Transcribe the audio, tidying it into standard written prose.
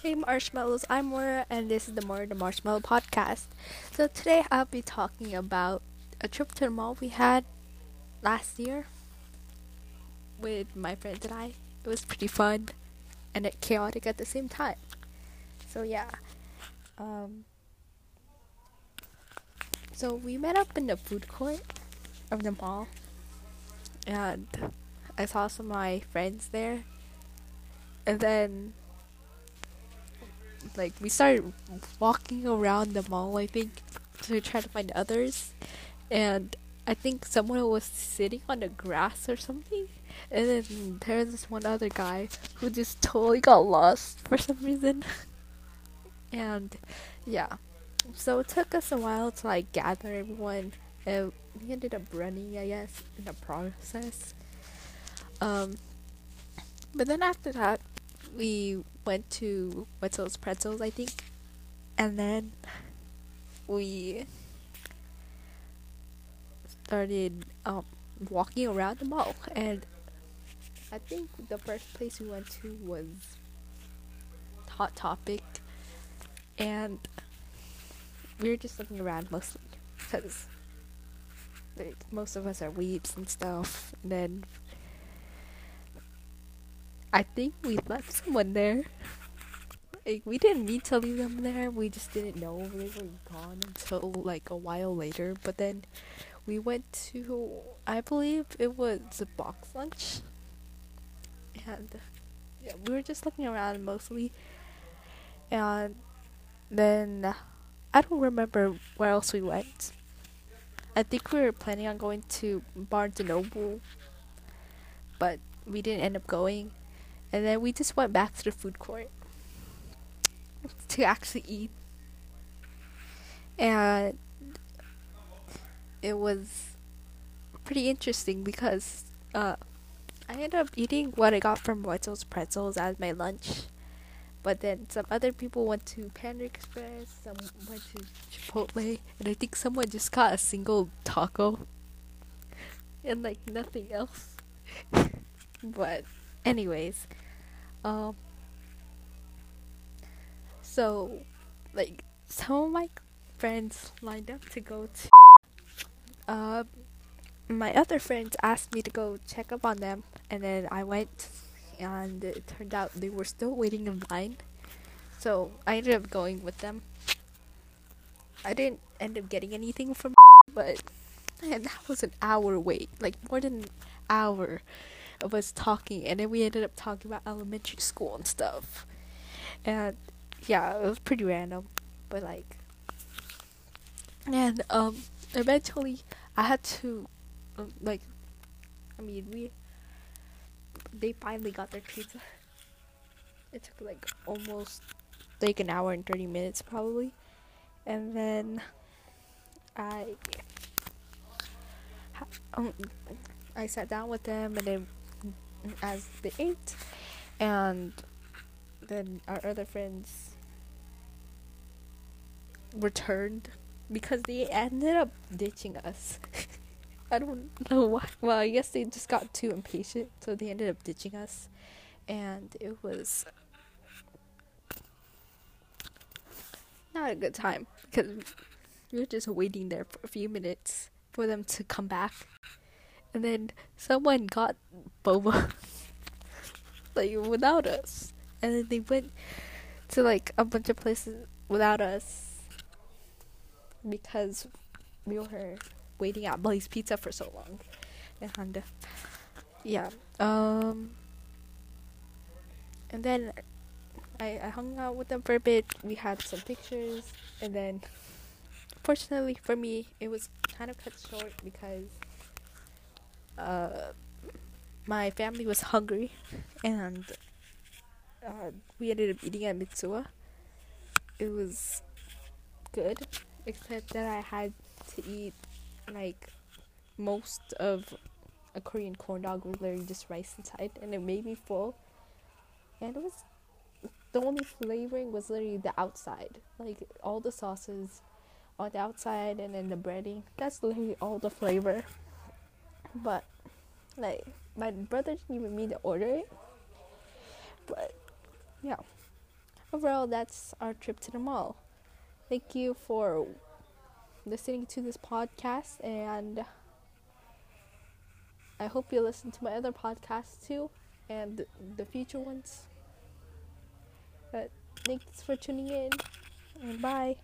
Hey Marshmallows, I'm Maura and this is the Maura the Marshmallow Podcast. So today I'll be talking about a trip to the mall we had last year with my friends and I. It was pretty fun and chaotic at the same time. So yeah. So we met up in the food court of the mall and I saw some of my friends there, and then we started walking around the mall, I think, to try to find others. And I think someone was sitting on the grass or something. And then there was this one other guy who just totally got lost for some reason. And yeah. So it took us a while to gather everyone. And we ended up running, I guess, in the process. But then after that, we went to Wetzel's Pretzels, I think, and then we started walking around the mall, and I think the first place we went to was Hot Topic, and we were just looking around mostly because most of us are weebs and stuff. And then I think we left someone there. We didn't mean to leave them there. We just didn't know they were gone until a while later. But then we went to, I believe it was a Box Lunch. And yeah, we were just looking around mostly. And then I don't remember where else we went. I think we were planning on going to Barnes & Noble, but we didn't end up going. And then we just went back to the food court to actually eat. And it was pretty interesting because I ended up eating what I got from Wetzel's Pretzels as my lunch. But then some other people went to Panda Express, some went to Chipotle, and I think someone just got a single taco and nothing else. But anyways, so some of my friends lined up to go to my other friends asked me to go check up on them, and then I went, and it turned out they were still waiting in line, so I ended up going with them. I didn't end up getting anything from but man, that was an hour wait, more than an hour of us talking, and then we ended up talking about elementary school and stuff. And yeah, it was pretty random, but and eventually I had to they finally got their pizza. It took almost an hour and 30 minutes probably, and then I sat down with them, and then as they ate, and then our other friends returned because they ended up ditching us. I don't know why. Well, I guess they just got too impatient, so they ended up ditching us, and it was not a good time because we were just waiting there for a few minutes for them to come back. And then someone got boba without us, and then they went to a bunch of places without us because we were waiting at Molly's Pizza for so long. And yeah, and then I hung out with them for a bit. We had some pictures, and then fortunately for me it was kind of cut short because my family was hungry, and we ended up eating at Mitsuha. It was good, except that I had to eat most of a Korean corn dog with literally just rice inside, and it made me full. And it was, the only flavoring was literally the outside, all the sauces on the outside, and then the breading. That's literally all the flavor. But my brother didn't even mean to order it. But yeah, overall, that's our trip to the mall. Thank you for listening to this podcast, and I hope you listen to my other podcasts too, and the future ones. But thanks for tuning in, and bye.